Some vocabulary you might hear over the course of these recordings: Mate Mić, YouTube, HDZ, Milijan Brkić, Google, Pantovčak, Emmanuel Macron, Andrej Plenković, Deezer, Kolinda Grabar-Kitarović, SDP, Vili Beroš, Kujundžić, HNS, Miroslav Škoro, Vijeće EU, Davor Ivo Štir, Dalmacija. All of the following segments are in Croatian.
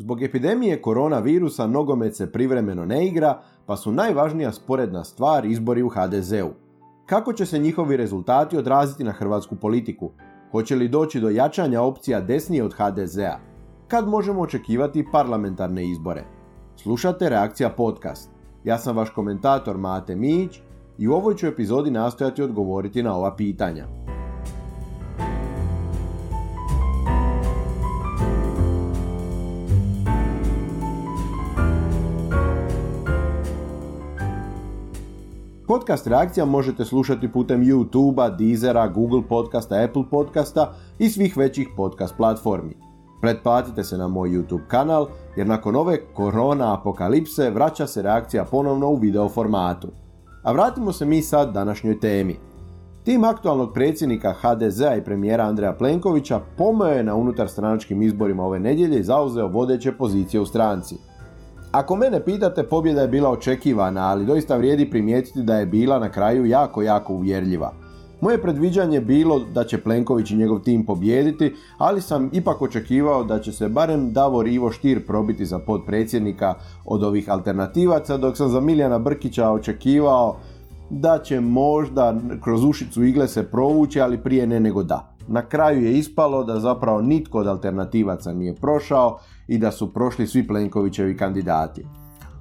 Zbog epidemije koronavirusa nogomet se privremeno ne igra, pa su najvažnija sporedna stvar izbori u HDZ-u. Kako će se njihovi rezultati odraziti na hrvatsku politiku? Hoće li doći do jačanja opcija desnije od HDZ-a? Kad možemo očekivati parlamentarne izbore? Slušate Reakcija podcast. Ja sam vaš komentator Mate Mić i u ovoj ću epizodi nastojati odgovoriti na ova pitanja. Podcast Reakcija možete slušati putem YouTube-a, Deezera, Google podcasta, Apple podcasta i svih većih podcast platformi. Pretplatite se na moj YouTube kanal jer nakon ove korona apokalipse vraća se Reakcija ponovno u video formatu. A vratimo se mi sad današnjoj temi. Tim aktualnog predsjednika HDZ-a i premijera Andreja Plenkovića pomeo je na unutarstranačkim izborima ove nedjelje i zauzeo vodeće pozicije u stranci. Ako mene pitate, pobjeda je bila očekivana, ali doista vrijedi primijetiti da je bila na kraju jako uvjerljiva. Moje predviđanje je bilo da će Plenković i njegov tim pobijediti, ali sam ipak očekivao da će se barem Davor Ivo Štir probiti za potpredsjednika od ovih alternativaca, dok sam za Milijana Brkića očekivao da će možda kroz ušicu igle se provući, ali prije ne nego da. Na kraju je ispalo da zapravo nitko od alternativaca nije prošao i da su prošli svi Plenkovićevi kandidati.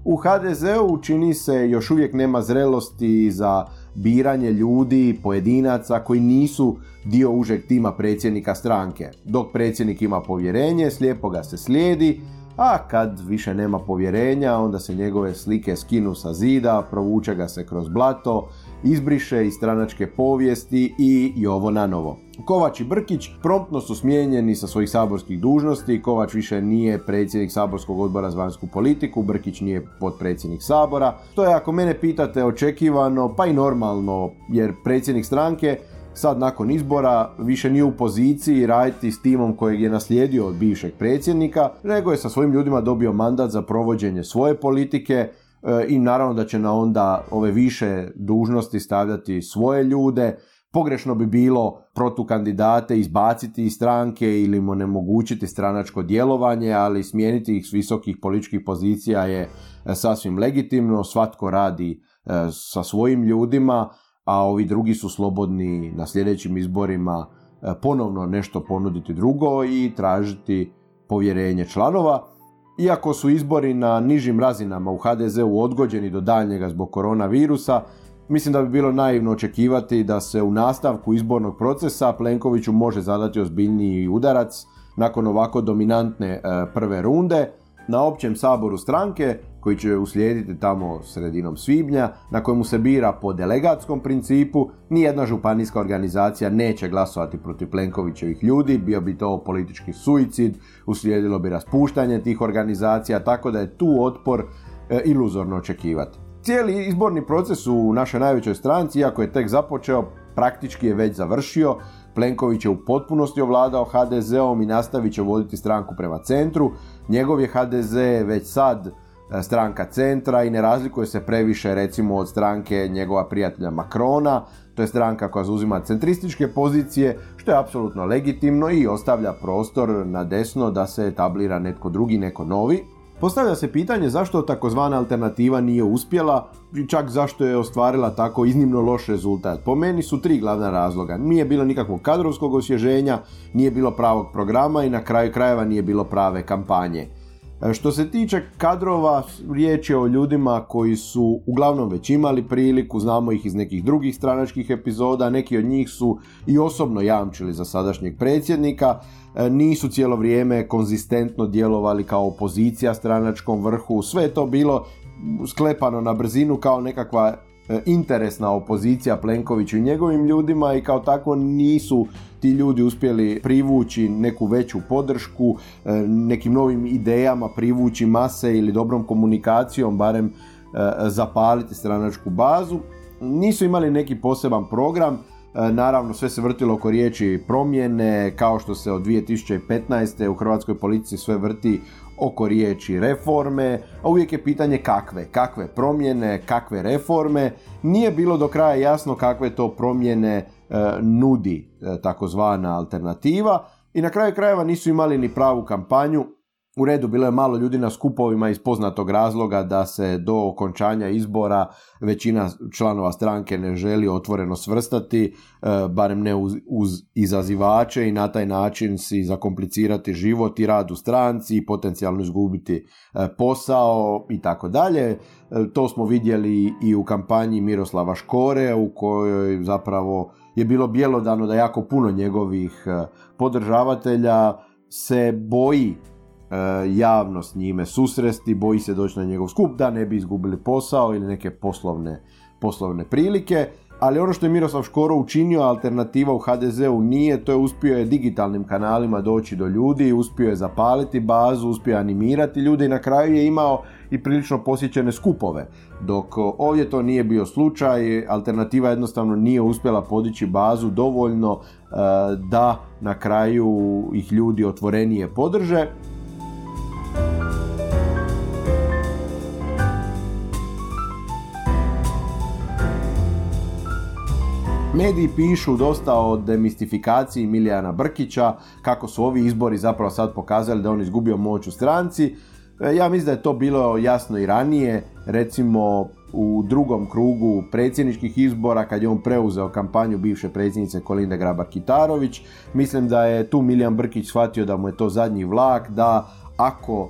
U HDZ-u čini se još uvijek nema zrelosti za biranje ljudi, pojedinaca koji nisu dio užeg tima predsjednika stranke. Dok predsjednik ima povjerenje, slijepo ga se slijedi, a kad više nema povjerenja, onda se njegove slike skinu sa zida, provuče ga se kroz blato, izbriše iz stranačke povijesti i ovo na novo. Kovač i Brkić promptno su smijenjeni sa svojih saborskih dužnosti. Kovač više nije predsjednik saborskog odbora za vanjsku politiku, Brkić nije potpredsjednik sabora. To je, ako mene pitate, očekivano, pa i normalno, jer predsjednik stranke sad nakon izbora više nije u poziciji raditi s timom kojeg je naslijedio od bivšeg predsjednika, nego je sa svojim ljudima dobio mandat za provođenje svoje politike i naravno da će na onda ove više dužnosti stavljati svoje ljude. Pogrešno bi bilo protukandidate izbaciti iz stranke ili im onemogućiti stranačko djelovanje, ali smijeniti ih s visokih političkih pozicija je sasvim legitimno, svatko radi sa svojim ljudima, a ovi drugi su slobodni na sljedećim izborima ponovno nešto ponuditi drugo i tražiti povjerenje članova. Iako su izbori na nižim razinama u HDZ-u odgođeni do daljnjega zbog koronavirusa, mislim da bi bilo naivno očekivati da se u nastavku izbornog procesa Plenkoviću može zadati ozbiljniji udarac nakon ovako dominantne prve runde. Na općem saboru stranke, koji će uslijediti tamo sredinom svibnja, na kojemu se bira po delegatskom principu, nijedna županijska organizacija neće glasovati protiv Plenkovićevih ljudi, bio bi to politički suicid, uslijedilo bi raspuštanje tih organizacija, tako da je tu otpor iluzorno očekivati. Cijeli izborni proces u našoj najvećoj stranci, iako je tek započeo, praktički je već završio. Plenković je u potpunosti ovladao HDZ-om i nastavit će voditi stranku prema centru. Njegov je HDZ već sad stranka centra i ne razlikuje se previše recimo od stranke njegova prijatelja Macrona. To je stranka koja zauzima centrističke pozicije, što je apsolutno legitimno i ostavlja prostor na desno da se etablira netko drugi, neko novi. Postavlja se pitanje zašto takozvana alternativa nije uspjela i čak zašto je ostvarila tako iznimno loš rezultat. Po meni su tri glavna razloga. Nije bilo nikakvog kadrovskog osvježenja, nije bilo pravog programa i na kraju krajeva nije bilo prave kampanje. Što se tiče kadrova, riječ je o ljudima koji su uglavnom već imali priliku, znamo ih iz nekih drugih stranačkih epizoda, neki od njih su i osobno jamčili za sadašnjeg predsjednika, nisu cijelo vrijeme konzistentno djelovali kao opozicija stranačkom vrhu, sve je to bilo sklepano na brzinu kao nekakva interesna opozicija Plenkoviću i njegovim ljudima i kao tako nisu ti ljudi uspjeli privući neku veću podršku, nekim novim idejama privući mase ili dobrom komunikacijom barem zapaliti stranačku bazu. Nisu imali neki poseban program, naravno sve se vrtilo oko riječi promjene, kao što se od 2015. u hrvatskoj politici sve vrti oko riječi reforme, a uvijek je pitanje kakve promjene, kakve reforme. Nije bilo do kraja jasno kakve to promjene nudi takozvana alternativa i na kraju krajeva nisu imali ni pravu kampanju, U redu, bilo je malo ljudi na skupovima iz poznatog razloga da se do okončanja izbora većina članova stranke ne želi otvoreno svrstati, barem ne uz izazivače, i na taj način si zakomplicirati život i rad u stranci i potencijalno izgubiti posao i tako dalje. To smo vidjeli i u kampanji Miroslava Škore, u kojoj zapravo je bilo bjelodano da jako puno njegovih podržavatelja se boji javno s njime susresti, boji se doći na njegov skup da ne bi izgubili posao ili neke poslovne prilike. Ali ono što je Miroslav Škoro učinio, alternativa u HDZ-u nije, to je uspio je digitalnim kanalima doći do ljudi, uspio je zapaliti bazu, uspio animirati ljude i na kraju je imao i prilično posjećene skupove. Dok ovdje to nije bio slučaj, alternativa jednostavno nije uspjela podići bazu dovoljno da na kraju ih ljudi otvorenije podrže. Mediji pišu dosta o demistifikaciji Milijana Brkića, kako su ovi izbori zapravo sad pokazali da on izgubio moć u stranci. Ja mislim da je to bilo jasno i ranije, recimo u drugom krugu predsjedničkih izbora kad je on preuzeo kampanju bivše predsjednice Kolinde Grabar-Kitarović. Mislim da je tu Milijan Brkić shvatio da mu je to zadnji vlak, da ako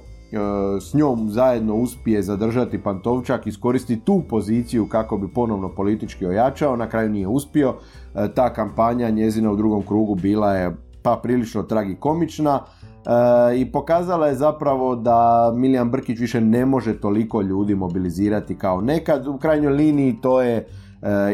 s njom zajedno uspije zadržati Pantovčak, iskoristi tu poziciju kako bi ponovno politički ojačao. Na kraju nije uspio. Ta kampanja njezina u drugom krugu bila je pa prilično tragikomična i pokazala je zapravo da Milijan Brkić više ne može toliko ljudi mobilizirati kao nekad. U krajnjoj liniji to je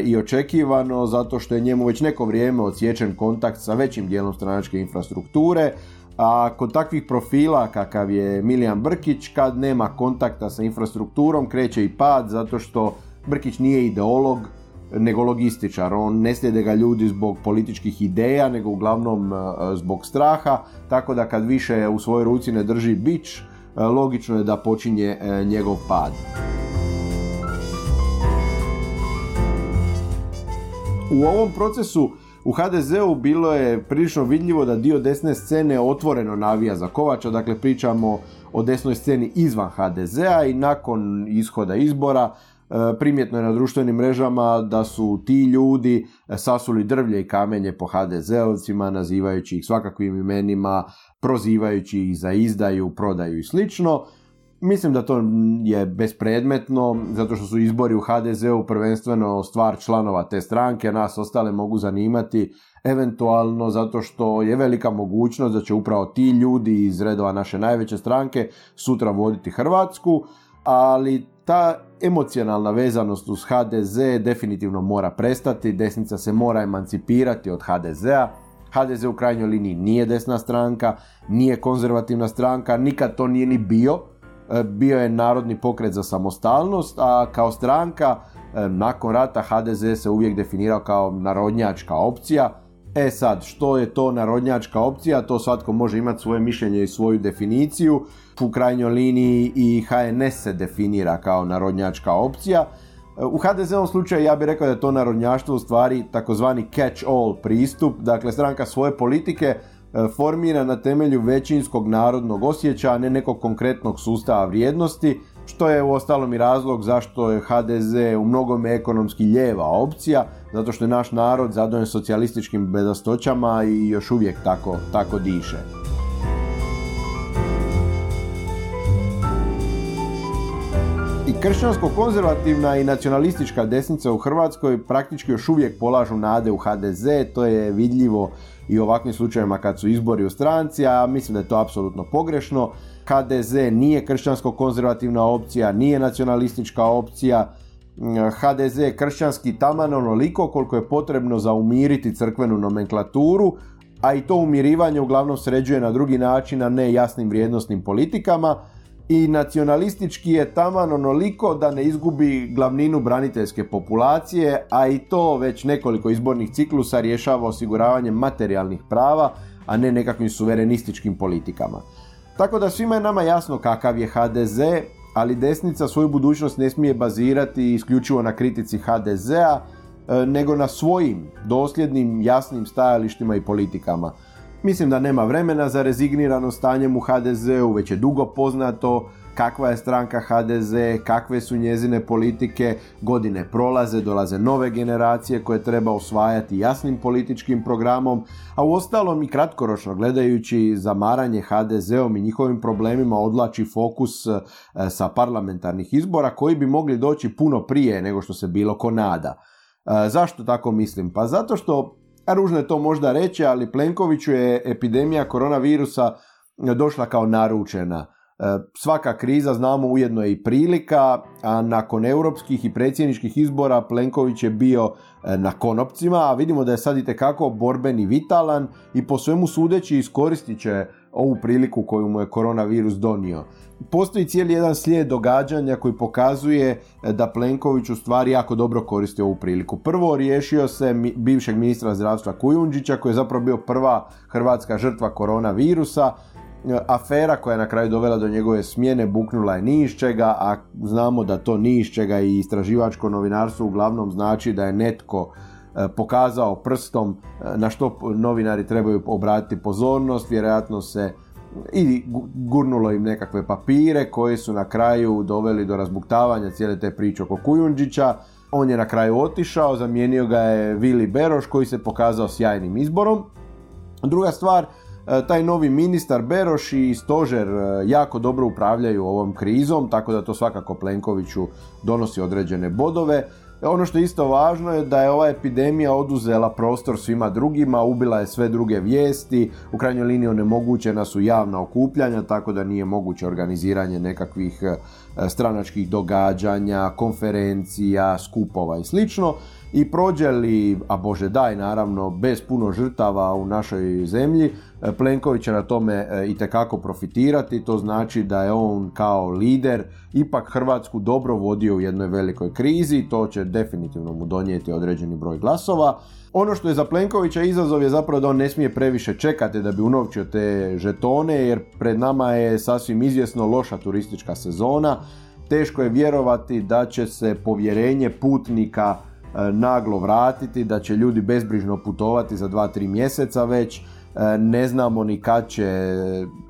i očekivano, zato što je njemu već neko vrijeme odsječen kontakt sa većim dijelom stranačke infrastrukture. A kod takvih profila kakav je Milijan Brkić, kad nema kontakta sa infrastrukturom, kreće i pad, zato što Brkić nije ideolog nego logističar. On ne slijede ga ljudi zbog političkih ideja, nego uglavnom zbog straha, tako da kad više u svojoj ruci ne drži bič, logično je da počinje njegov pad. U ovom procesu u HDZ-u bilo je prilično vidljivo da dio desne scene otvoreno navija za Kovača, dakle pričamo o desnoj sceni izvan HDZ-a, i nakon ishoda izbora primjetno je na društvenim mrežama da su ti ljudi sasuli drvlje i kamenje po HDZ-ovcima, nazivajući ih svakakvim imenima, prozivajući ih za izdaju, prodaju i slično. Mislim da to je bespredmetno, zato što su izbori u HDZ-u prvenstveno stvar članova te stranke, nas ostale mogu zanimati eventualno zato što je velika mogućnost da će upravo ti ljudi iz redova naše najveće stranke sutra voditi Hrvatsku, ali ta emocionalna vezanost uz HDZ definitivno mora prestati, desnica se mora emancipirati od HDZ-a. HDZ u krajnjoj liniji nije desna stranka, nije konzervativna stranka, nikad to nije ni bio. Bio je Narodni pokret za samostalnost, a kao stranka nakon rata HDZ se uvijek definirao kao narodnjačka opcija. E sad, što je to narodnjačka opcija? To svatko može imati svoje mišljenje i svoju definiciju. U krajnjoj liniji i HNS se definira kao narodnjačka opcija. U HDZ-ovom slučaju ja bih rekao da je to narodnjaštvo u stvari takozvani catch-all pristup. Dakle, stranka svoje politike formira na temelju većinskog narodnog osjećaja, a ne nekog konkretnog sustava vrijednosti, što je uostalom i razlog zašto je HDZ u mnogome ekonomski lijeva opcija, zato što je naš narod zadovoljan socijalističkim bedastoćama i još uvijek tako diše. I kršćansko-konzervativna i nacionalistička desnica u Hrvatskoj praktički još uvijek polažu nade u HDZ, to je vidljivo i u ovakvim slučajevima kad su izbori u stranci, a mislim da je to apsolutno pogrešno. HDZ nije kršćansko-konzervativna opcija, nije nacionalistička opcija. HDZ je kršćanski taman onoliko koliko je potrebno za umiriti crkvenu nomenklaturu, a i to umirivanje uglavnom sređuje na drugi način, a ne jasnim vrijednosnim politikama. I nacionalistički je taman onoliko da ne izgubi glavninu braniteljske populacije, a i to već nekoliko izbornih ciklusa rješava osiguravanjem materijalnih prava, a ne nekakvim suverenističkim politikama. Tako da svima je nama jasno kakav je HDZ, ali desnica svoju budućnost ne smije bazirati isključivo na kritici HDZ-a, nego na svojim dosljednim, jasnim stajalištima i politikama. Mislim da nema vremena za rezignirano stanjem u HDZ-u, već je dugo poznato kakva je stranka HDZ, kakve su njezine politike, godine prolaze, dolaze nove generacije koje treba osvajati jasnim političkim programom, a uostalom i kratkoročno gledajući zamaranje HDZ-om i njihovim problemima odlači fokus sa parlamentarnih izbora koji bi mogli doći puno prije nego što se bilo ko nada. Zašto tako mislim? Pa zato što, ružno je to možda reći, ali Plenkoviću je epidemija koronavirusa došla kao naručena. Svaka kriza, znamo, ujedno je i prilika, a nakon europskih i predsjedničkih izbora Plenković je bio na konopcima, a vidimo da je sad itekako borben i vitalan i po svemu sudeći iskoristit će ovu priliku koju mu je koronavirus donio. Postoji cijeli jedan slijed događanja koji pokazuje da Plenković u stvari jako dobro koristi ovu priliku. Prvo, riješio se bivšeg ministra zdravstva Kujundžića, koji je zapravo bio prva hrvatska žrtva koronavirusa. Afera koja je na kraju dovela do njegove smjene buknula je ni iz čega, a znamo da to ni iz čega i istraživačko novinarstvo uglavnom znači da je netko pokazao prstom na što novinari trebaju obratiti pozornost, vjerojatno se i gurnulo im nekakve papire koji su na kraju doveli do razbuktavanja cijele te priče oko Kujundžića. On je na kraju otišao, zamijenio ga je Vili Beroš koji se pokazao sjajnim izborom. Druga stvar, taj novi ministar Beroš i stožer jako dobro upravljaju ovom krizom, tako da to svakako Plenkoviću donosi određene bodove. Ono što je isto važno je da je ova epidemija oduzela prostor svima drugima, ubila je sve druge vijesti, u krajnjoj liniji onemogućena su javna okupljanja, tako da nije moguće organiziranje nekakvih stranačkih događanja, konferencija, skupova i slično. I prođe li, a Bože daj naravno, bez puno žrtava u našoj zemlji, Plenković će na tome itekako profitirati. To znači da je on kao lider ipak Hrvatsku dobro vodio u jednoj velikoj krizi, to će definitivno mu donijeti određeni broj glasova. Ono što je za Plenkovića izazov je zapravo da on ne smije previše čekati da bi unovčio te žetone, jer pred nama je sasvim izvjesno loša turistička sezona. Teško je vjerovati da će se povjerenje putnika naglo vratiti, da će ljudi bezbrižno putovati za 2-3 mjeseca već. Ne znamo ni kad će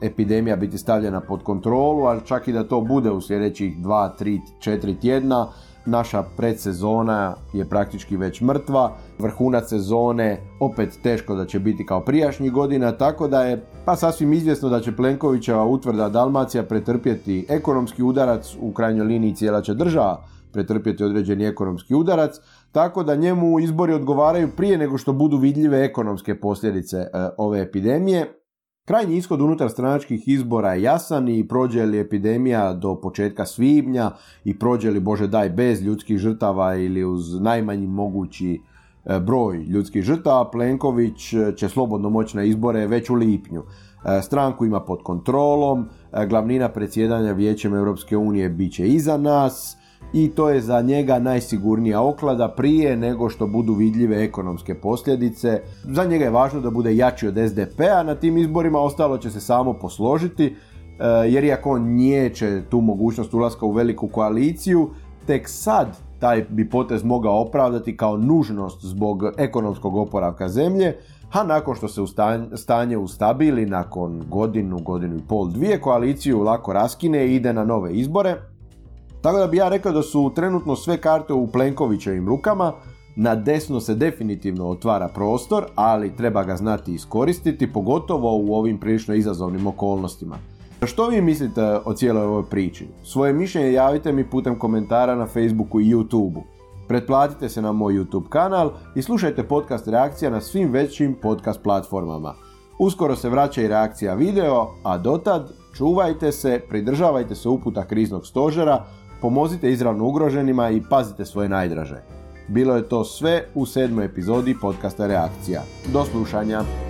epidemija biti stavljena pod kontrolu, ali čak i da to bude u sljedećih 2, 3, 4 tjedna, naša predsezona je praktički već mrtva. Vrhunac sezone opet teško da će biti kao prijašnjih godina, tako da je sasvim izvjesno da će Plenkovićeva utvrda Dalmacija pretrpjeti ekonomski udarac, u krajnjoj liniji cijela će država pretrpjeti određeni ekonomski udarac, tako da njemu izbori odgovaraju prije nego što budu vidljive ekonomske posljedice ove epidemije. Krajnji ishod unutar stranačkih izbora je jasan i prođe li epidemija do početka svibnja i prođe li, Bože daj, bez ljudskih žrtava ili uz najmanji mogući broj ljudskih žrtava, Plenković će slobodno moći na izbore već u lipnju. Stranku ima pod kontrolom, glavnina predsjedanja Vijećem EU bit će iza nas, i to je za njega najsigurnija oklada prije nego što budu vidljive ekonomske posljedice. Za njega je važno da bude jači od SDP-a na tim izborima, ostalo će se samo posložiti, jer iako on niječe tu mogućnost ulaska u veliku koaliciju, tek sad taj bi potez mogao opravdati kao nužnost zbog ekonomskog oporavka zemlje, a nakon što se stanje ustabili, nakon godinu i pol, dvije, koaliciju lako raskine i ide na nove izbore. Tako da bi ja rekao da su trenutno sve karte u Plenkovićevim rukama, na desno se definitivno otvara prostor, ali treba ga znati iskoristiti, pogotovo u ovim prilično izazovnim okolnostima. Što vi mislite o cijeloj ovoj priči? Svoje mišljenje javite mi putem komentara na Facebooku i YouTubeu. Pretplatite se na moj YouTube kanal i slušajte podcast Reakcija na svim većim podcast platformama. Uskoro se vraća i reakcija video, a dotad čuvajte se, pridržavajte se uputa kriznog stožera, pomozite izravno ugroženima i pazite svoje najdraže. Bilo je to sve u 7. epizodi podcasta Reakcija. Do slušanja!